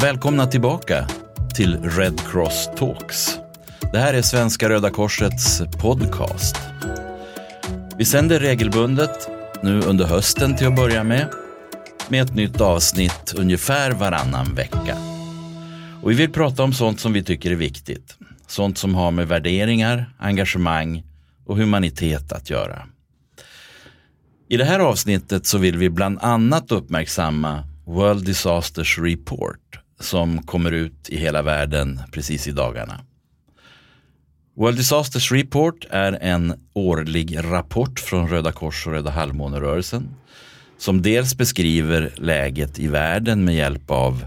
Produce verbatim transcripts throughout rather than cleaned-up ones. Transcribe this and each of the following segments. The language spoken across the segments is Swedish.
Välkomna tillbaka till Red Cross Talks. Det här är Svenska Röda Korsets podcast. Vi sänder regelbundet, nu under hösten till att börja med, med ett nytt avsnitt ungefär varannan vecka. Och vi vill prata om sånt som vi tycker är viktigt. Sånt som har med värderingar, engagemang och humanitet att göra. I det här avsnittet så vill vi bland annat uppmärksamma World Disasters Report, som kommer ut i hela världen precis i dagarna. World Disasters Report är en årlig rapport från Röda Kors och Röda Halvmånerörelsen som dels beskriver läget i världen med hjälp av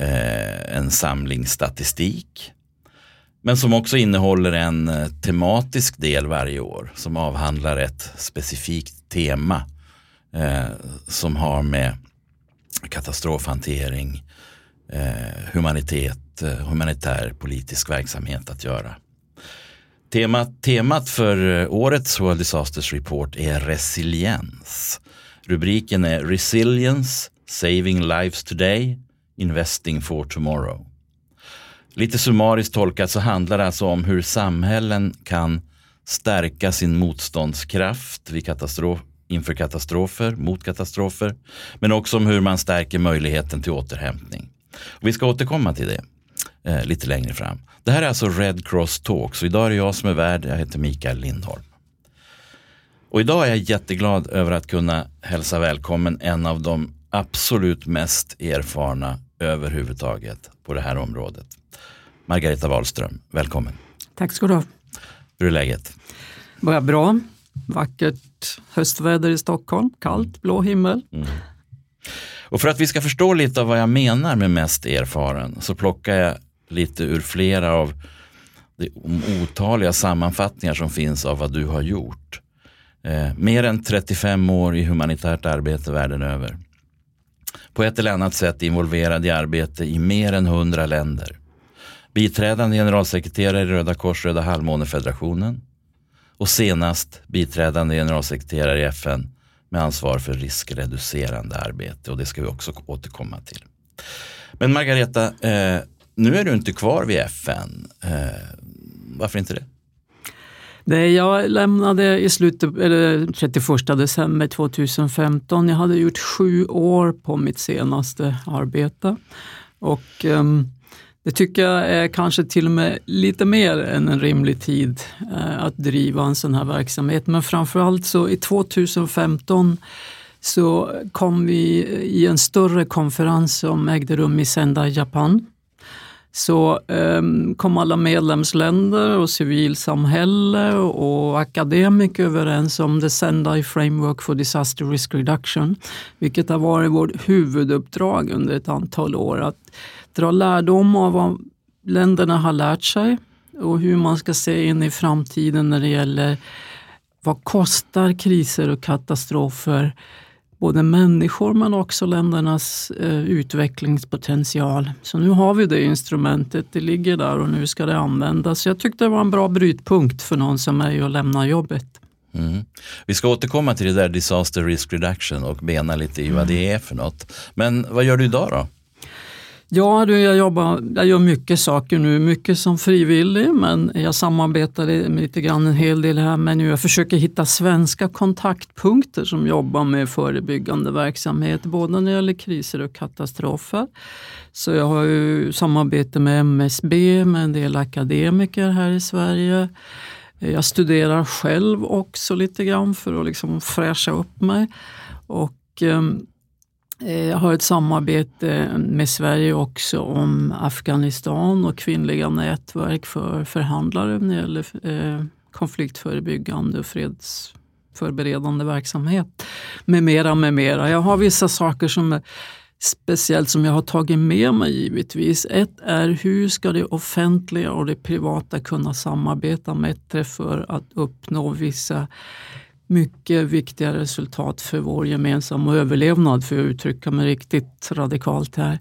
eh, en samling statistik, men som också innehåller en tematisk del varje år som avhandlar ett specifikt tema eh, som har med katastrofhantering, humanitet, humanitär politisk verksamhet att göra. Temat, temat för årets World Disasters Report är resiliens. Rubriken är Resilience, Saving Lives Today, Investing for Tomorrow. Lite summariskt tolkat så handlar det alltså om hur samhällen kan stärka sin motståndskraft vid katastrof. Inför katastrofer, mot katastrofer, men också om hur man stärker möjligheten till återhämtning. Och vi ska återkomma till det eh, lite längre fram. Det här är alltså Red Cross Talks och idag är jag som är värd, jag heter Mikael Lindholm. Och idag är jag jätteglad över att kunna hälsa välkommen en av de absolut mest erfarna överhuvudtaget på det här området. Margareta Wallström, välkommen. Tack ska du ha. Hur är läget? Bara bra. Vackert höstväder i Stockholm, kallt, blå himmel. Mm. Och för att vi ska förstå lite av vad jag menar med mest erfaren så plockar jag lite ur flera av de otaliga sammanfattningar som finns av vad du har gjort. Eh, mer än trettiofem år i humanitärt arbete världen över. På ett eller annat sätt involverad i arbete i mer än hundra länder. Biträdande generalsekreterare i Röda Kors, Röda Halvmånefederationen. Och senast biträdande generalsekreterare i F N med ansvar för riskreducerande arbete. Och det ska vi också återkomma till. Men Margareta, eh, nu är du inte kvar vid F N. Eh, varför inte det? Nej, jag lämnade i slutet, eller trettioförsta december tjugohundrafemton. Jag hade gjort sju år på mitt senaste arbete. Och Ehm, det tycker jag är kanske till och med lite mer än en rimlig tid eh, att driva en sån här verksamhet. Men framförallt så i tjugofemton så kom vi i en större konferens som ägde rum i Sendai, Japan. Så eh, kom alla medlemsländer och civilsamhälle och akademiker överens om The Sendai Framework for Disaster Risk Reduction, vilket har varit vårt huvuduppdrag under ett antal år, att dra lärdom av vad länderna har lärt sig och hur man ska se in i framtiden när det gäller vad kostar kriser och katastrofer, både människor men också ländernas eh, utvecklingspotential. Så nu har vi det instrumentet, det ligger där och nu ska det användas. Så jag tyckte det var en bra brytpunkt för någon som är och lämnar jobbet. Mm. Vi ska återkomma till det där disaster risk reduction och bena lite i vad mm. det är för något. Men vad gör du idag då? Ja, du, jag jobbar, jag gör mycket saker nu, mycket som frivillig, men jag samarbetar lite grann en hel del här, men nu jag försöker hitta svenska kontaktpunkter som jobbar med förebyggande verksamhet, både när det gäller kriser och katastrofer. Så jag har ju samarbete med M S B, med en del akademiker här i Sverige. Jag studerar själv också lite grann för att liksom fräscha upp mig, och eh, jag har ett samarbete med Sverige också om Afghanistan och kvinnliga nätverk för förhandlare när det gäller eh, konfliktförebyggande och fredsförberedande verksamhet med mera, med mera. Jag har vissa saker som är speciellt som jag har tagit med mig givetvis. Ett är hur ska det offentliga och det privata kunna samarbeta bättre för att uppnå vissa mycket viktiga resultat för vår gemensamma överlevnad, för att uttrycka mig riktigt radikalt här.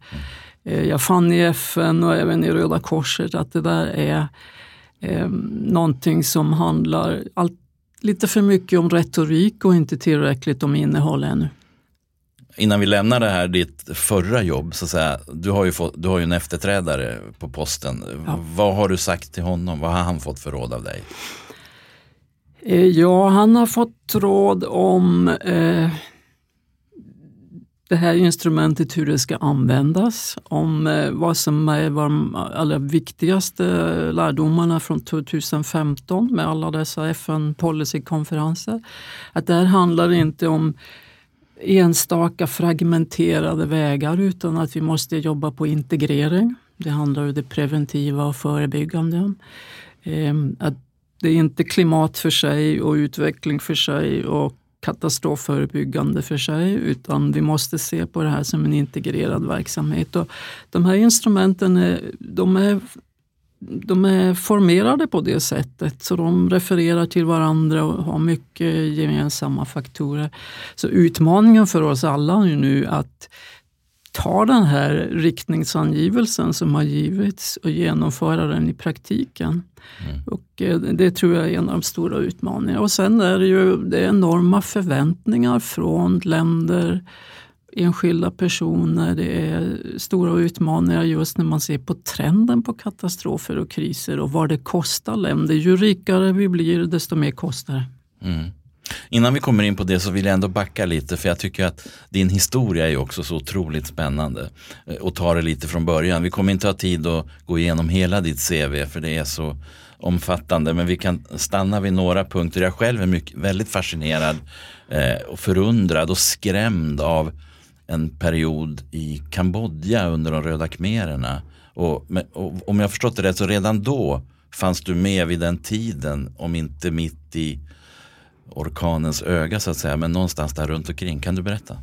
Jag fann i F N och även i Röda Korset att det där är eh, någonting som handlar allt, lite för mycket om retorik och inte tillräckligt om innehåll ännu. Innan vi lämnar det här, ditt förra jobb, så att säga, du har ju fått, du har ju en efterträdare på posten. Ja. Vad har du sagt till honom? Vad har han fått för råd av dig? Ja, han har fått råd om eh, det här instrumentet, hur det ska användas, om eh, vad som är de allra viktigaste lärdomarna från tjugohundrafemton med alla dessa F N-policykonferenser. Att det här handlar inte om enstaka fragmenterade vägar, utan att vi måste jobba på integrering. Det handlar om det preventiva och förebyggande. Eh, att det är inte klimat för sig och utveckling för sig och katastrofförebyggande för sig, utan vi måste se på det här som en integrerad verksamhet. Och de här instrumenten är, de är, de är formerade på det sättet, så de refererar till varandra och har mycket gemensamma faktorer. Så utmaningen för oss alla är ju nu att ta den här riktningsangivelsen som har givits och genomföra den i praktiken. Mm. Och det tror jag är en av de stora utmaningarna. Och sen är det ju det är enorma förväntningar från länder, enskilda personer. Det är stora utmaningar just när man ser på trenden på katastrofer och kriser och vad det kostar länder. Ju rikare vi blir, desto mer kostar det. Mm. Innan vi kommer in på det så vill jag ändå backa lite, för jag tycker att din historia är också så otroligt spännande, och ta det lite från början. Vi kommer inte ha tid att gå igenom hela ditt C V, för det är så omfattande, men vi kan stanna vid några punkter. Jag själv är mycket, väldigt fascinerad eh, och förundrad och skrämd av en period i Kambodja under de röda khmererna, och, och om jag förstått det rätt så redan då fanns du med vid den tiden, om inte mitt i orkanens öga så att säga, men någonstans där runt omkring. Kan du berätta?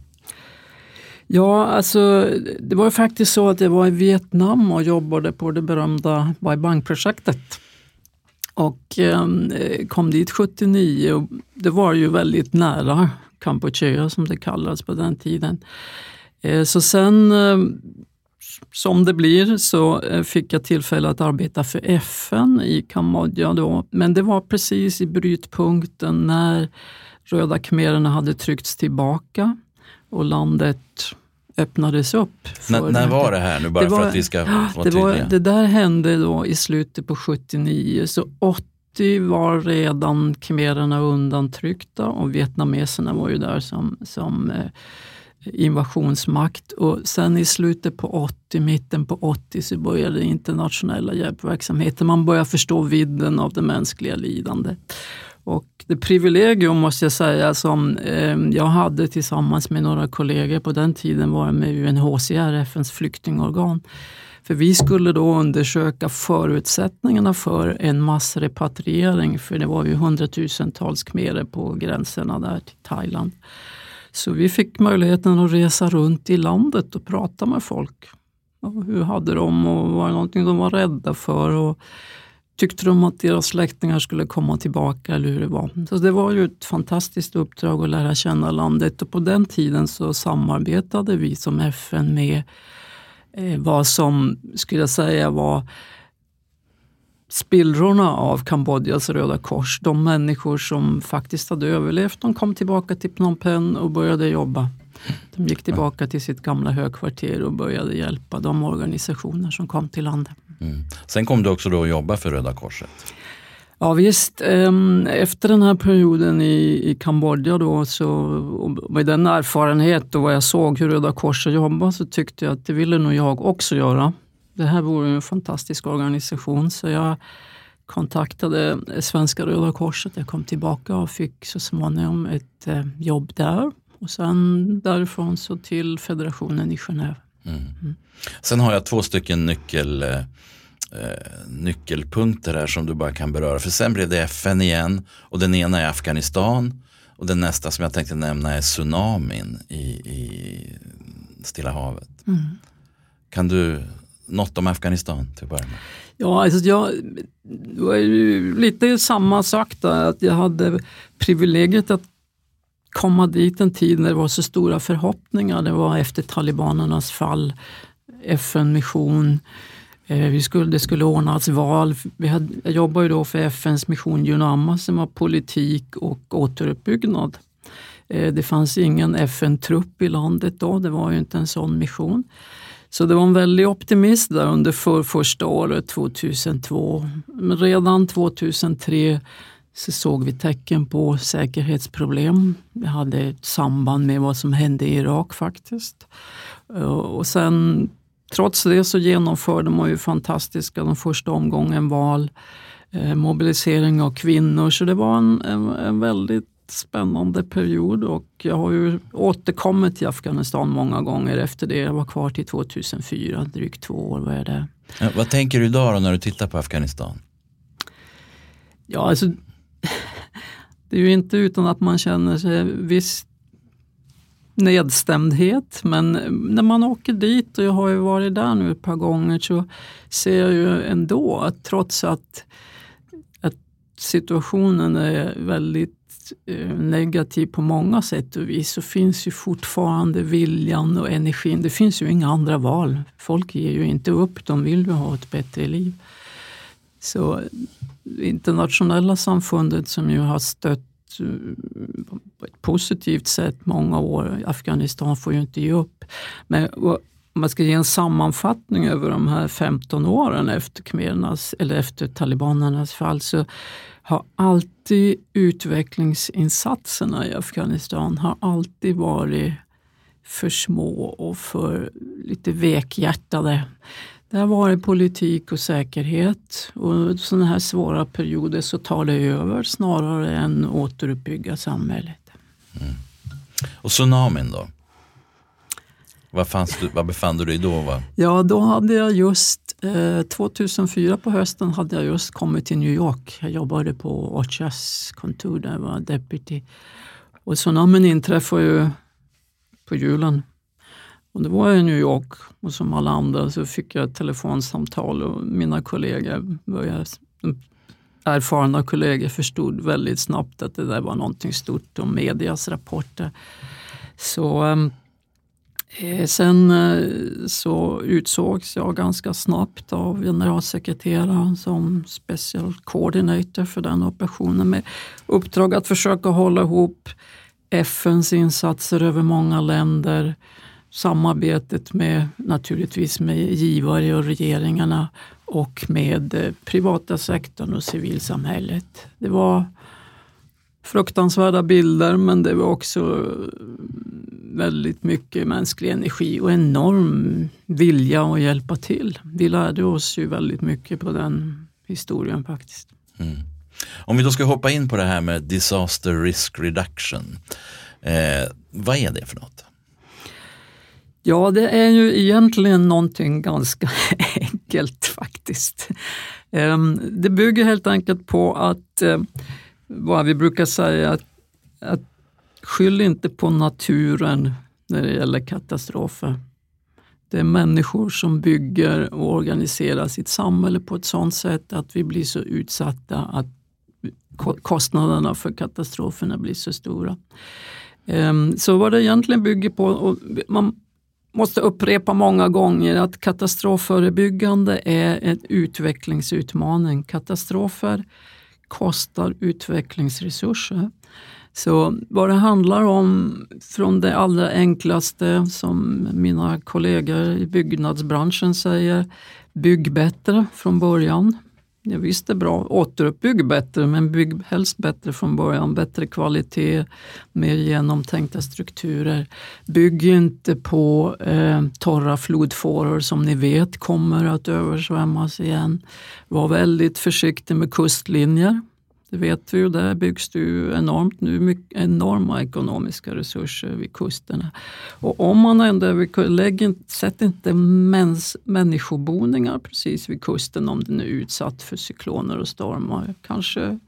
Ja, alltså det var faktiskt så att jag var i Vietnam och jobbade på det berömda Baibang-projektet. Och eh, kom dit sjuttionio, och det var ju väldigt nära Kampuchea som det kallades på den tiden. Eh, så sen... Eh, Som det blir så fick jag tillfälle att arbeta för F N i Kambodja då. Men det var precis i brytpunkten när röda khmererna hade tryckts tillbaka och landet öppnades upp. N- när var det här nu, bara det var, för att vi ska vara tydliga? Det, var, det där hände då i slutet på sjuttionio, så åttio var redan khmererna undantryckta, och vietnameserna var ju där som... som invasionsmakt, och sen i slutet på åttio, mitten på åttio, så började internationella hjälpverksamheter. Man börjar förstå vidden av det mänskliga lidandet. Och det privilegium, måste jag säga, som eh, jag hade tillsammans med några kollegor på den tiden, var med U N H C R, F N:s flyktingorgan. För vi skulle då undersöka förutsättningarna för en massrepatriering, för det var ju hundratusentals khmerer på gränserna där till Thailand. Så vi fick möjligheten att resa runt i landet och prata med folk. Och hur hade de, och var det någonting de var rädda för? Och tyckte de att deras släktingar skulle komma tillbaka, eller hur det var? Så det var ju ett fantastiskt uppdrag att lära känna landet. Och på den tiden så samarbetade vi som F N med vad som, skulle jag säga, var spillrorna av Kambodjas Röda Kors. De människor som faktiskt hade överlevt, de kom tillbaka till Phnom Penh och började jobba. De gick tillbaka till sitt gamla högkvarter och började hjälpa de organisationer som kom till landet. Mm. Sen kom du också då att jobba för Röda Korset. Ja visst, efter den här perioden i, i Kambodja då, så, och med den erfarenhet och vad jag såg hur Röda Korset jobbade, så tyckte jag att det ville nog jag också göra. Det här vore en fantastisk organisation, så jag kontaktade Svenska Röda Korset. Jag kom tillbaka och fick så småningom ett jobb där. Och sen därifrån så till federationen i Genève. Mm. Mm. Sen har jag två stycken nyckel... nyckelpunkter här som du bara kan beröra, för sen blev det F N igen, och den ena är Afghanistan och den nästa som jag tänkte nämna är tsunamin i, i Stilla havet. Mm. Kan du något om Afghanistan till början? Ja, alltså jag det var ju lite samma sak där, att jag hade privilegiet att komma dit en tid när det var så stora förhoppningar. Det var efter talibanernas fall, F N-mission. Vi skulle, det skulle ordnas val. Vi hade, jag jobbade ju då för F Ns mission UNAMA som var politik och återuppbyggnad. Det fanns ingen F N-trupp i landet då, det var ju inte en sån mission. Så det var en väldig optimism där under för första året tjugohundratvå. Men redan tjugohundratre så såg vi tecken på säkerhetsproblem. Det hade ett samband med vad som hände i Irak faktiskt. Och sen... Trots det så genomförde man ju fantastiska den första omgången val, eh, mobilisering av kvinnor. Så det var en, en, en väldigt spännande period, och jag har ju återkommit till Afghanistan många gånger efter det. Jag var kvar till tjugohundrafyra, drygt två år var jag där. Ja, vad tänker du idag då när du tittar på Afghanistan? Ja, alltså det är ju inte utan att man känner sig visst nedstämdhet, men när man åker dit, och jag har ju varit där nu ett par gånger, så ser jag ju ändå att trots att, att situationen är väldigt eh, negativ på många sätt och vis, så finns ju fortfarande viljan och energin. Det finns ju inga andra val. Folk ger ju inte upp, de vill ju ha ett bättre liv. Så internationella samfundet som ju har stött på ett positivt sätt många år. Afghanistan får ju inte ge upp. Men om man ska ge en sammanfattning över de här femton åren efter khmerernas, eller efter talibanernas fall, så har alltid utvecklingsinsatserna i Afghanistan har alltid varit för små och för lite vekhjärtade. Det har varit politik och säkerhet, och sådana här svåra perioder så tar det över snarare än återuppbygga samhället. Mm. Och tsunamin då? Vad, fanns du, vad befann du dig då? Va? Ja, då hade jag just, eh, tjugohundrafyra på hösten hade jag just kommit till New York. Jag jobbade på O C H As kontor där jag var deputy. Och tsunamin inträffade ju på julen. Och det var jag i New York, och som alla andra så fick jag ett telefonsamtal, och mina kollegor, började, erfarna kollegor förstod väldigt snabbt att det där var någonting stort, om medias rapporter. Så eh, sen eh, så utsågs jag ganska snabbt av generalsekreteraren som special coordinator för den operationen, med uppdrag att försöka hålla ihop F Ns insatser över många länder, samarbetet med, naturligtvis med givare och regeringarna, och med privata sektorn och civilsamhället. Det var fruktansvärda bilder, men det var också väldigt mycket mänsklig energi och enorm vilja att hjälpa till. Vi lärde oss ju väldigt mycket på den historien faktiskt. Mm. Om vi då ska hoppa in på det här med disaster risk reduction. Eh, vad är det för något? Ja, det är ju egentligen någonting ganska enkelt faktiskt. Det bygger helt enkelt på att, vad vi brukar säga, att, att skyll inte på naturen när det gäller katastrofer. Det är människor som bygger och organiserar sitt samhälle på ett sådant sätt att vi blir så utsatta att kostnaderna för katastroferna blir så stora. Så vad det egentligen bygger på, och man måste upprepa många gånger, att katastrofförebyggande är en utvecklingsutmaning. Katastrofer kostar utvecklingsresurser. Så vad det handlar om, från det allra enklaste som mina kollegor i byggnadsbranschen säger, bygg bättre från början. Ja, visst, det är bra. Återuppbygg bättre, men bygg helst bättre från början. Bättre kvalitet, mer genomtänkta strukturer. Bygg inte på eh, torra flodfåror som ni vet kommer att översvämmas igen. Var väldigt försiktig med kustlinjer. Det vet vi ju, där byggs det ju enormt nu, mycket, enorma ekonomiska resurser vid kusterna. Och om man ändå, lägger, sätt inte mäns, människoboningar precis vid kusten om den är utsatt för cykloner och stormar. Kanske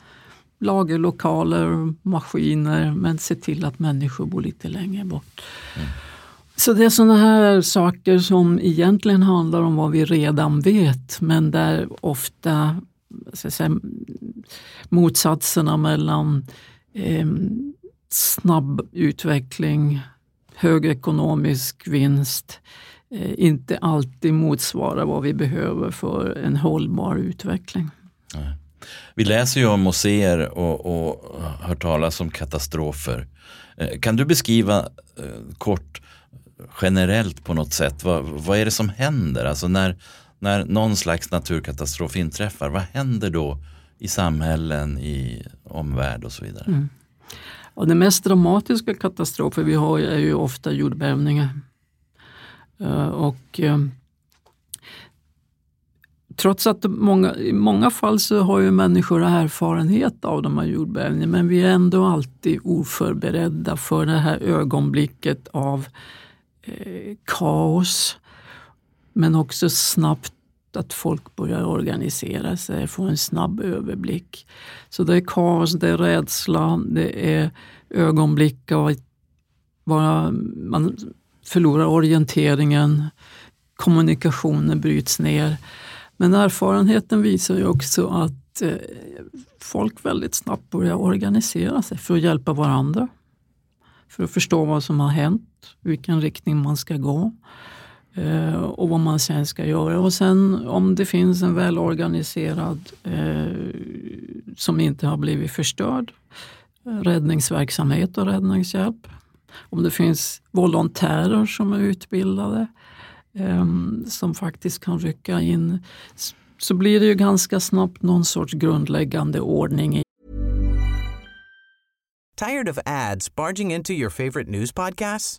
lagerlokaler, maskiner, men se till att människor bor lite längre bort. Mm. Så det är sådana här saker som egentligen handlar om vad vi redan vet, men där ofta så att säga, motsatserna mellan eh, snabb utveckling, hög ekonomisk vinst eh, inte alltid motsvarar vad vi behöver för en hållbar utveckling. Nej. Vi läser ju om och ser och, och hör talas om katastrofer. Eh, kan du beskriva eh, kort, generellt på något sätt, vad, vad är det som händer? Alltså när När någon slags naturkatastrof inträffar, vad händer då i samhällen, i omvärld och så vidare? Mm. Och det mest dramatiska katastrofer vi har är ju ofta jordbävningar. Och eh, trots att många, i många fall så har ju människor erfarenhet av de här jordbävningarna, men vi är ändå alltid oförberedda för det här ögonblicket av eh, kaos. Men också snabbt att folk börjar organisera sig, få en snabb överblick. Så det är kaos, det är rädsla, det är ögonblick och bara, man förlorar orienteringen, kommunikationen bryts ner. Men erfarenheten visar ju också att folk väldigt snabbt börjar organisera sig för att hjälpa varandra. För att förstå vad som har hänt, vilken riktning man ska gå. Och vad man sen ska göra. Och sen om det finns en välorganiserad eh, som inte har blivit förstörd, räddningsverksamhet och räddningshjälp. Om det finns volontärer som är utbildade eh, som faktiskt kan rycka in, så blir det ju ganska snabbt någon sorts grundläggande ordning. Tired of ads barging into your favorite news podcasts?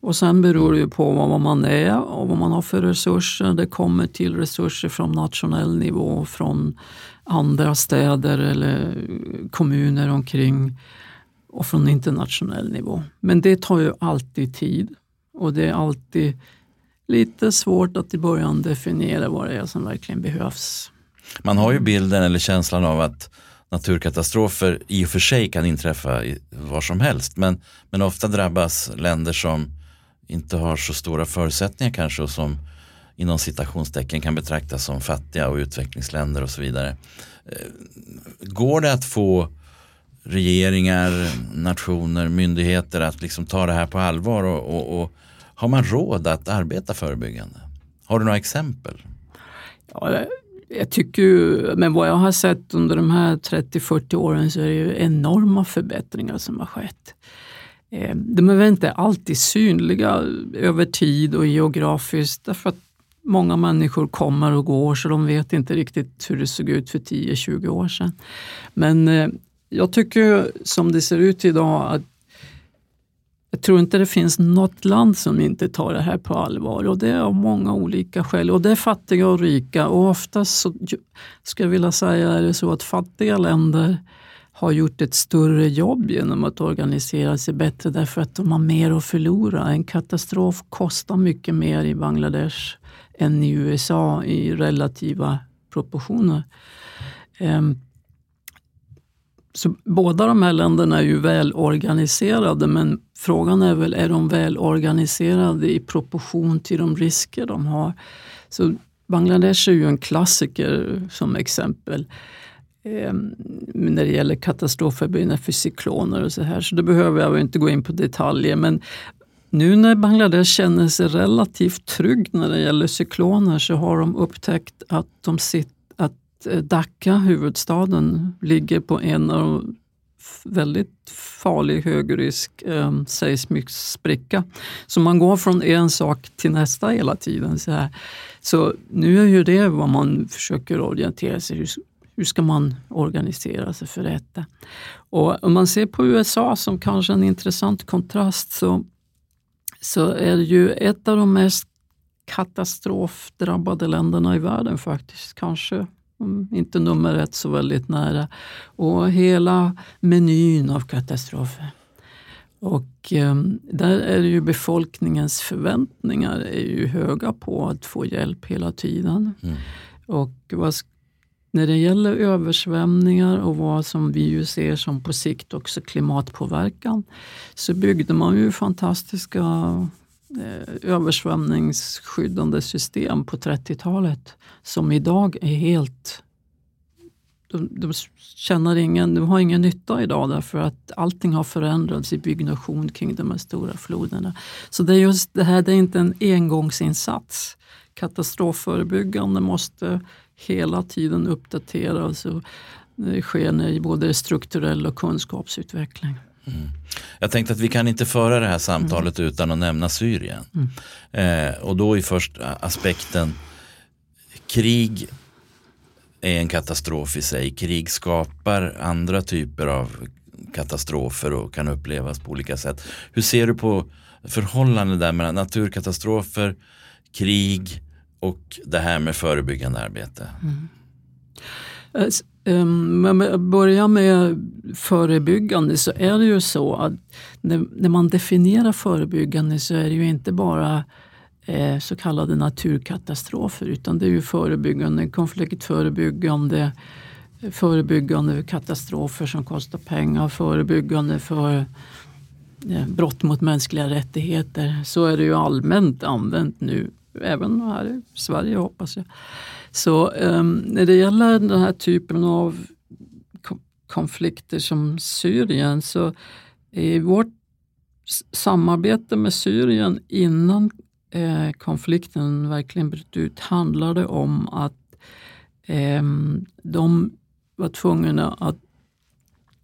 Och sen beror det ju på vad man är och vad man har för resurser. Det kommer till resurser från nationell nivå, från andra städer eller kommuner omkring och från internationell nivå. Men det tar ju alltid tid och det är alltid lite svårt att i början definiera vad det är som verkligen behövs. Man har ju bilden eller känslan av att naturkatastrofer i och för sig kan inträffa var som helst, men, men ofta drabbas länder som inte har så stora förutsättningar kanske och som inom citationstecken kan betraktas som fattiga och utvecklingsländer och så vidare. Går det att få regeringar, nationer, myndigheter att liksom ta det här på allvar och, och, och har man råd att arbeta förebyggande? Har du några exempel? Ja, det, jag tycker ju, men vad jag har sett under de här trettio till fyrtio åren så är det ju enorma förbättringar som har skett. De är väl inte alltid synliga över tid och geografiskt, därför att många människor kommer och går så de vet inte riktigt hur det såg ut för tio till tjugo år sedan. Men jag tycker som det ser ut idag att Jag tror inte det finns något land som inte tar det här på allvar, och det är av många olika skäl, och det är fattiga och rika, och oftast så, ska jag vilja säga, är det så att fattiga länder har gjort ett större jobb genom att organisera sig bättre därför att de har mer att förlora. En katastrof kostar mycket mer i Bangladesh än i U S A i relativa proportioner. Um, Så båda de här länderna är ju välorganiserade, men frågan är väl, är de välorganiserade i proportion till de risker de har? Så Bangladesh är ju en klassiker som exempel eh, när det gäller katastrofer för cykloner och så här. Så det behöver jag väl inte gå in på detaljer, men nu när Bangladesh känner sig relativt trygg när det gäller cykloner, så har de upptäckt att de sitter Dhaka, huvudstaden, ligger på en av väldigt farlig högrisk eh, seismisk spricka. Så man går från en sak till nästa hela tiden. Så, här. så nu är ju det vad man försöker orientera sig. Hur, hur ska man organisera sig för detta? Och om man ser på U S A som kanske en intressant kontrast, så, så är det ju ett av de mest katastrofdrabbade länderna i världen faktiskt, kanske. Om inte nummer ett så väldigt nära. Och hela menyn av katastrofer. Och eh, där är det ju befolkningens förväntningar är ju höga på att få hjälp hela tiden. Mm. Och vad, när det gäller översvämningar och vad som vi ju ser som på sikt också klimatpåverkan, så byggde man ju fantastiska översvämningsskyddande system på trettiotalet som idag är helt de, de känner ingen, de har ingen nytta idag därför att allting har förändrats i byggnation kring de här stora floderna. Så det är just det här, det är inte en engångsinsats. Katastrofförebyggande måste hela tiden uppdateras, och det sker i både strukturell och kunskapsutveckling. Mm. Jag tänkte att vi kan inte föra det här samtalet mm. utan att nämna Syrien. Mm. Eh, och då är först aspekten, krig är en katastrof i sig. Krig skapar andra typer av katastrofer och kan upplevas på olika sätt. Hur ser du på förhållanden där mellan naturkatastrofer, krig och det här med förebyggande arbete? Mm. S- Men börja med förebyggande, så är det ju så att när man definierar förebyggande så är det ju inte bara så kallade naturkatastrofer, utan det är ju förebyggande, konfliktförebyggande, förebyggande katastrofer som kostar pengar, förebyggande för brott mot mänskliga rättigheter. Så är det ju allmänt använt nu. Även här i Sverige, hoppas jag. Så eh, när det gäller den här typen av konflikter som Syrien, så i vårt samarbete med Syrien innan eh, konflikten verkligen bröt ut handlade om att eh, de var tvungna att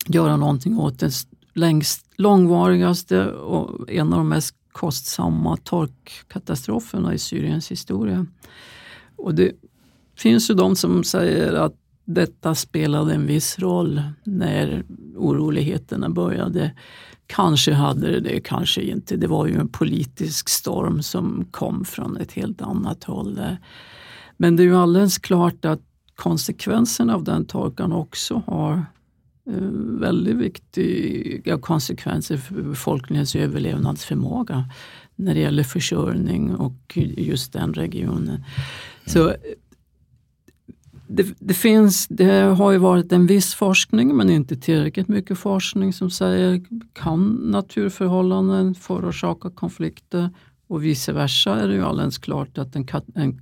göra någonting åt den längst, långvarigaste och en av de mest kostsamma torkkatastroferna i Syriens historia. Och det finns ju de som säger att detta spelade en viss roll när oroligheterna började. Kanske hade det det, kanske inte. Det var ju en politisk storm som kom från ett helt annat håll där. Men det är ju alldeles klart att konsekvenserna av den torkan också har väldigt viktiga konsekvenser för befolkningens överlevnadsförmåga när det gäller försörjning och just den regionen. Mm. Så det, det finns, det har ju varit en viss forskning, men inte tillräckligt mycket forskning som säger, kan naturförhållanden förorsaka konflikter, och vice versa är det ju alldeles klart att en, en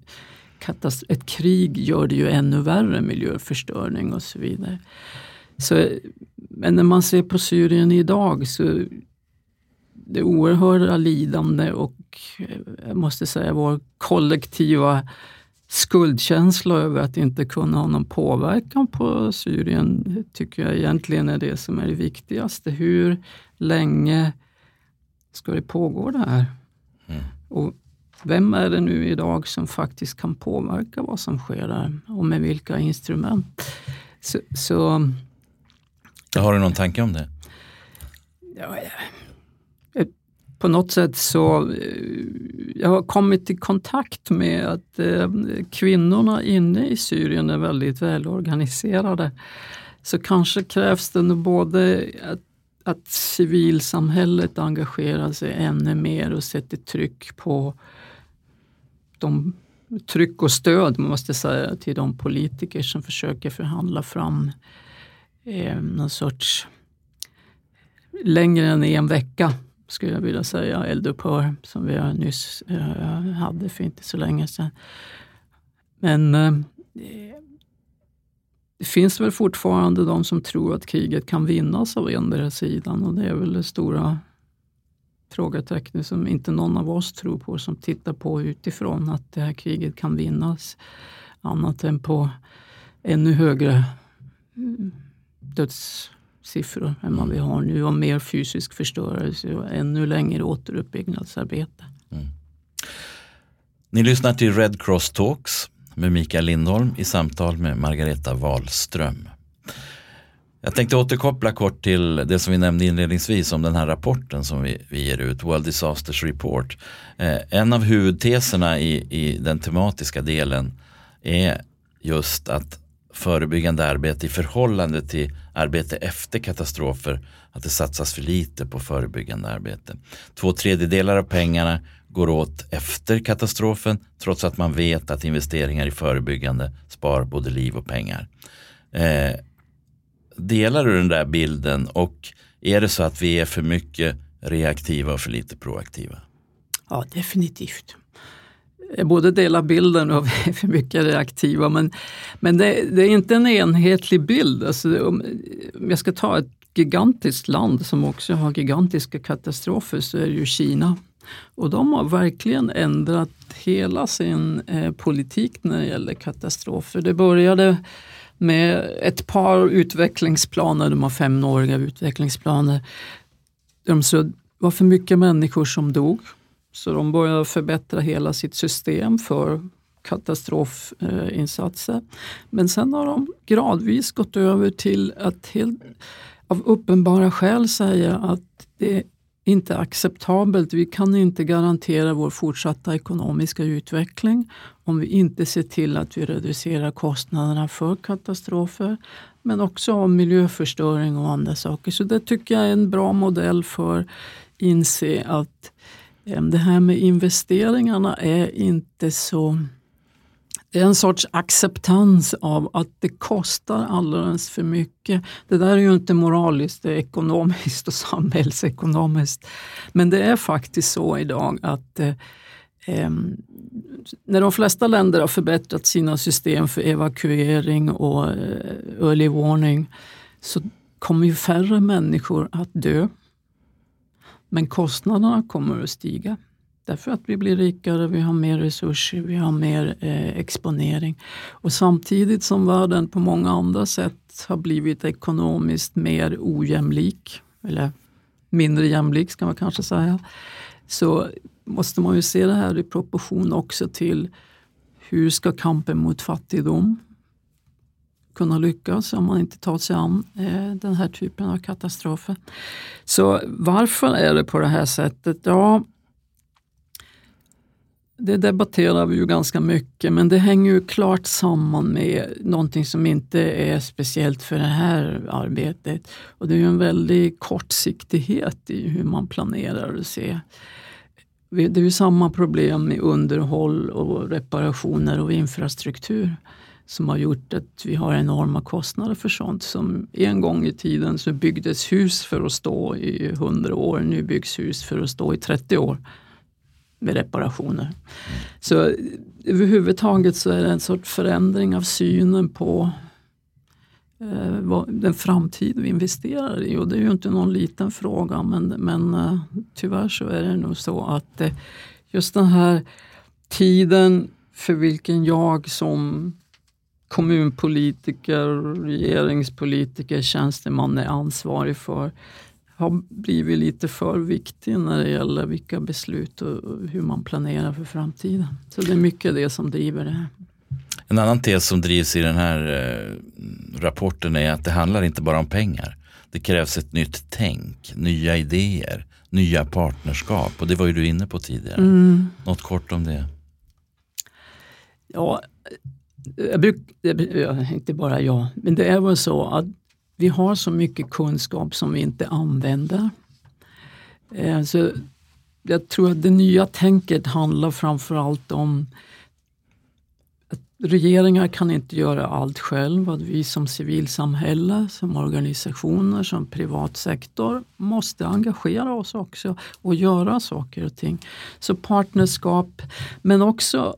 katast- ett krig gör det ju ännu värre, miljöförstöring och så vidare. Så, men när man ser på Syrien idag, så det oerhörda lidande och jag måste säga vår kollektiva skuldkänsla över att inte kunna ha någon påverkan på Syrien, tycker jag egentligen är det som är det viktigaste. Hur länge ska det pågå det här? Mm. Och vem är det nu idag som faktiskt kan påverka vad som sker där och med vilka instrument? Så, så har du någon tanke om det? Ja, på något sätt så jag har kommit i kontakt med att eh, kvinnorna inne i Syrien är väldigt välorganiserade. Så kanske krävs det nu både att, att civilsamhället engagerar sig ännu mer och sätter tryck på de, tryck och stöd man måste säga till de politiker som försöker förhandla fram eh, någon sorts längre än en vecka skulle jag vilja säga eldupphör som vi nyss eh, hade för inte så länge sedan. Men eh, det finns väl fortfarande de som tror att kriget kan vinnas av andra sidan och det är väl det stora frågetecknet som inte någon av oss tror på som tittar på utifrån att det här kriget kan vinnas annat än på ännu högre dödssiffror än vad vi har nu och mer fysisk förstörelse och ännu längre återuppbyggnadsarbete. Mm. Ni lyssnar till Red Cross Talks med Mikael Lindholm i samtal med Margareta Wallström. Jag tänkte återkoppla kort till det som vi nämnde inledningsvis om den här rapporten som vi, vi ger ut, World Disasters Report. Eh, en av huvudteserna i, i den tematiska delen är just att förebyggande arbete i förhållande till arbete efter katastrofer, att det satsas för lite på förebyggande arbete. Två tredjedelar av pengarna går åt efter katastrofen trots att man vet att investeringar i förebyggande spar både liv och pengar. Eh, delar du den där bilden och är det så att vi är för mycket reaktiva och för lite proaktiva? Ja, definitivt. Jag både delar bilden och vi är för mycket reaktiva men, men det, det är inte en enhetlig bild. Alltså, om jag ska ta ett gigantiskt land som också har gigantiska katastrofer så är det ju Kina. Och de har verkligen ändrat hela sin eh, politik när det gäller katastrofer. Det började med ett par utvecklingsplaner, de har femåriga utvecklingsplaner. De sa att det var för mycket människor som dog. Så de började förbättra hela sitt system för katastrofinsatser. Eh, Men sen har de gradvis gått över till att helt, av uppenbara skäl säga att det inte acceptabelt. Vi kan inte garantera vår fortsatta ekonomiska utveckling om vi inte ser till att vi reducerar kostnaderna för katastrofer men också om miljöförstöring och andra saker. Så det tycker jag är en bra modell för att inse att eh, det här med investeringarna är inte så... Det är en sorts acceptans av att det kostar alldeles för mycket. Det där är ju inte moraliskt, det är ekonomiskt och samhällsekonomiskt. Men det är faktiskt så idag att eh, eh, när de flesta länder har förbättrat sina system för evakuering och eh, early warning så kommer ju färre människor att dö. Men kostnaderna kommer att stiga. Därför att vi blir rikare, vi har mer resurser, vi har mer eh, exponering. Och samtidigt som världen på många andra sätt har blivit ekonomiskt mer ojämlik, eller mindre jämlik ska man kanske säga, så måste man ju se det här i proportion också till hur ska kampen mot fattigdom kunna lyckas om man inte tar sig an eh, den här typen av katastrofer. Så varför är det på det här sättet? Ja... Det debatterar vi ju ganska mycket men det hänger ju klart samman med någonting som inte är speciellt för det här arbetet. Och det är ju en väldig kortsiktighet i hur man planerar och ser. Det är ju samma problem med underhåll och reparationer och infrastruktur som har gjort att vi har enorma kostnader för sånt. Som en gång i tiden så byggdes hus för att stå i hundra år, nu byggs hus för att stå i trettio år. Med reparationer. Så överhuvudtaget så är det en sorts förändring av synen på eh, vad, den framtid vi investerar i. Och det är ju inte någon liten fråga men, men eh, tyvärr så är det nog så att eh, just den här tiden för vilken jag som kommunpolitiker, regeringspolitiker, tjänsteman är ansvarig för har blivit lite för viktig när det gäller vilka beslut och hur man planerar för framtiden. Så det är mycket det som driver det här. En annan tes som drivs i den här rapporten är att det handlar inte bara om pengar. Det krävs ett nytt tänk, nya idéer, nya partnerskap, och det var ju du inne på tidigare. Mm. Något kort om det? Ja, jag bruk, inte bara jag, men det är väl så att vi har så mycket kunskap som vi inte använder. Så jag tror att det nya tänket handlar framförallt om att regeringar kan inte göra allt själv. Att vi som civilsamhälle, som organisationer, som privatsektor måste engagera oss också och göra saker och ting. Så partnerskap, men också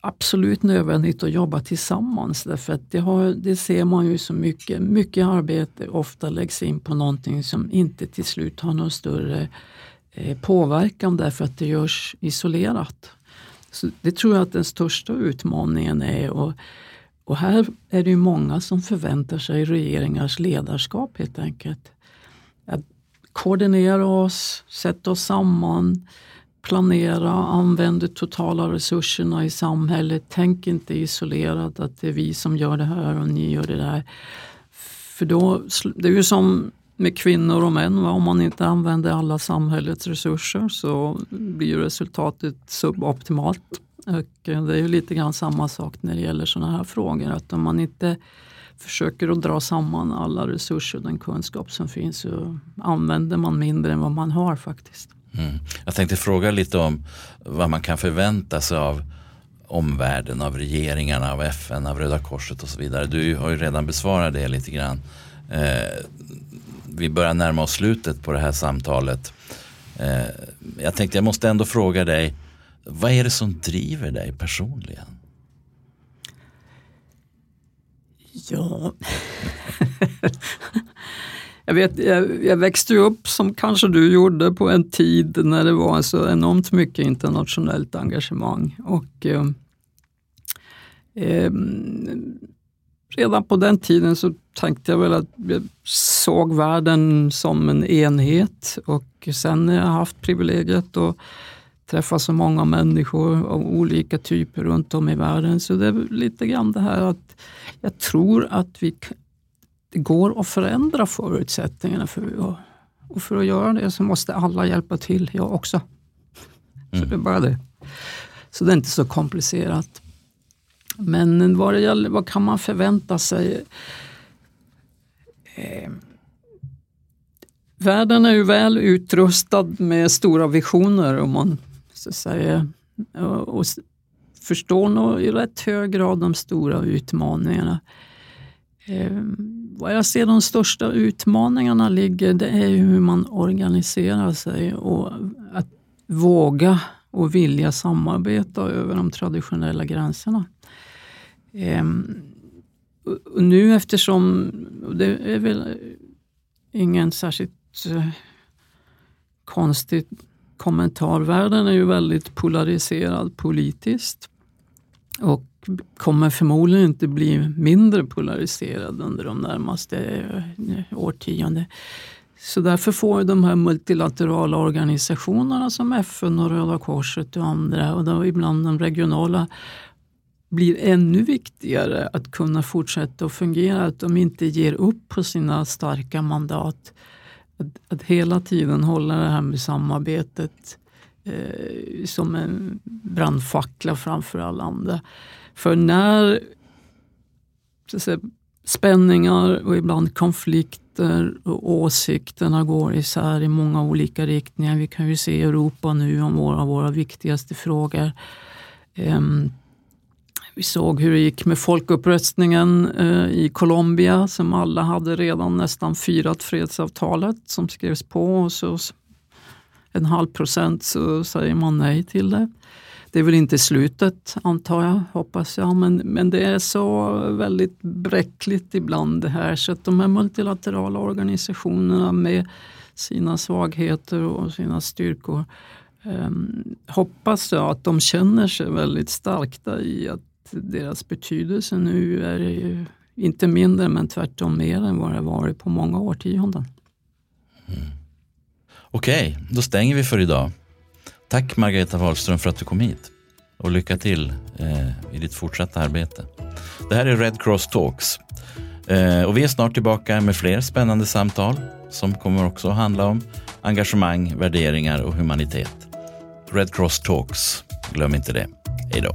absolut nödvändigt att jobba tillsammans, därför att det, har, det ser man ju så mycket. Mycket arbete ofta läggs in på någonting som inte till slut har någon större eh, påverkan, därför att det görs isolerat. Så det tror jag att den största utmaningen är, och, och här är det ju många som förväntar sig regeringars ledarskap helt enkelt. Att koordinera oss, sätta oss samman, planera, använda totala resurserna i samhället. Tänk inte isolerat att det är vi som gör det här och ni gör det där. För då, det är ju som med kvinnor och män, va? Om man inte använder alla samhällets resurser så blir ju resultatet suboptimalt. Och det är ju lite grann samma sak när det gäller sådana här frågor. Att om man inte försöker att dra samman alla resurser och den kunskap som finns, så använder man mindre än vad man har faktiskt. Mm. Jag tänkte fråga lite om vad man kan förvänta sig av omvärlden, av regeringarna, av F N, av Röda Korset och så vidare. Du har ju redan besvarat det lite grann. Eh, vi börjar närma oss slutet på det här samtalet. Eh, jag tänkte jag måste ändå fråga dig, vad är det som driver dig personligen? Ja... Jag vet, jag, jag växte upp som kanske du gjorde på en tid när det var så enormt mycket internationellt engagemang. Och eh, eh, redan på den tiden så tänkte jag väl att jag såg världen som en enhet. Och sen har jag haft privilegiet att träffa så många människor av olika typer runt om i världen. Så det är lite grann det här att jag tror att vi... Det går att förändra förutsättningarna för, och för att göra det så måste alla hjälpa till, jag också. Mm. Så det är bara det. Så det är inte så komplicerat. Men vad, det gäller, vad kan man förvänta sig? Eh, världen är ju väl utrustad med stora visioner, om man så säger, och, och förstår nog i rätt hög grad de stora utmaningarna. Eh, Vad jag ser de största utmaningarna ligger, det är ju hur man organiserar sig och att våga och vilja samarbeta över de traditionella gränserna. Ehm, och nu eftersom, det är väl ingen särskilt eh, konstig kommentar, världen är ju väldigt polariserad politiskt och kommer förmodligen inte bli mindre polariserad under de närmaste årtionde. Så därför får de här multilaterala organisationerna som F N och Röda Korset och andra, och då ibland de regionala, blir ännu viktigare att kunna fortsätta att fungera, att de inte ger upp på sina starka mandat. Att, att hela tiden hålla det här med samarbetet eh, som en brandfackla framför alla andra. För när säga, spänningar och ibland konflikter och åsikterna går isär i många olika riktningar. Vi kan ju se Europa nu om våra, våra viktigaste frågor. Um, vi såg hur det gick med folkuppröstningen uh, i Colombia, som alla hade redan nästan firat fredsavtalet som skrevs på. Och så en halv procent så säger man nej till det. Det är väl inte slutet, antar jag, hoppas jag. Men, men det är så väldigt bräckligt ibland det här. Så att de här multilaterala organisationerna med sina svagheter och sina styrkor eh, hoppas jag att de känner sig väldigt starka i att deras betydelse nu är ju inte mindre men tvärtom mer än vad det varit på många årtionden. Mm. Okej, okay, då stänger vi för idag. Tack Margareta Wallström för att du kom hit, och lycka till eh, i ditt fortsatta arbete. Det här är Red Cross Talks. Och vi är snart tillbaka med fler spännande samtal som kommer också att handla om engagemang, värderingar och humanitet. Red Cross Talks, glöm inte det. Hej då!